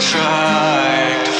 try to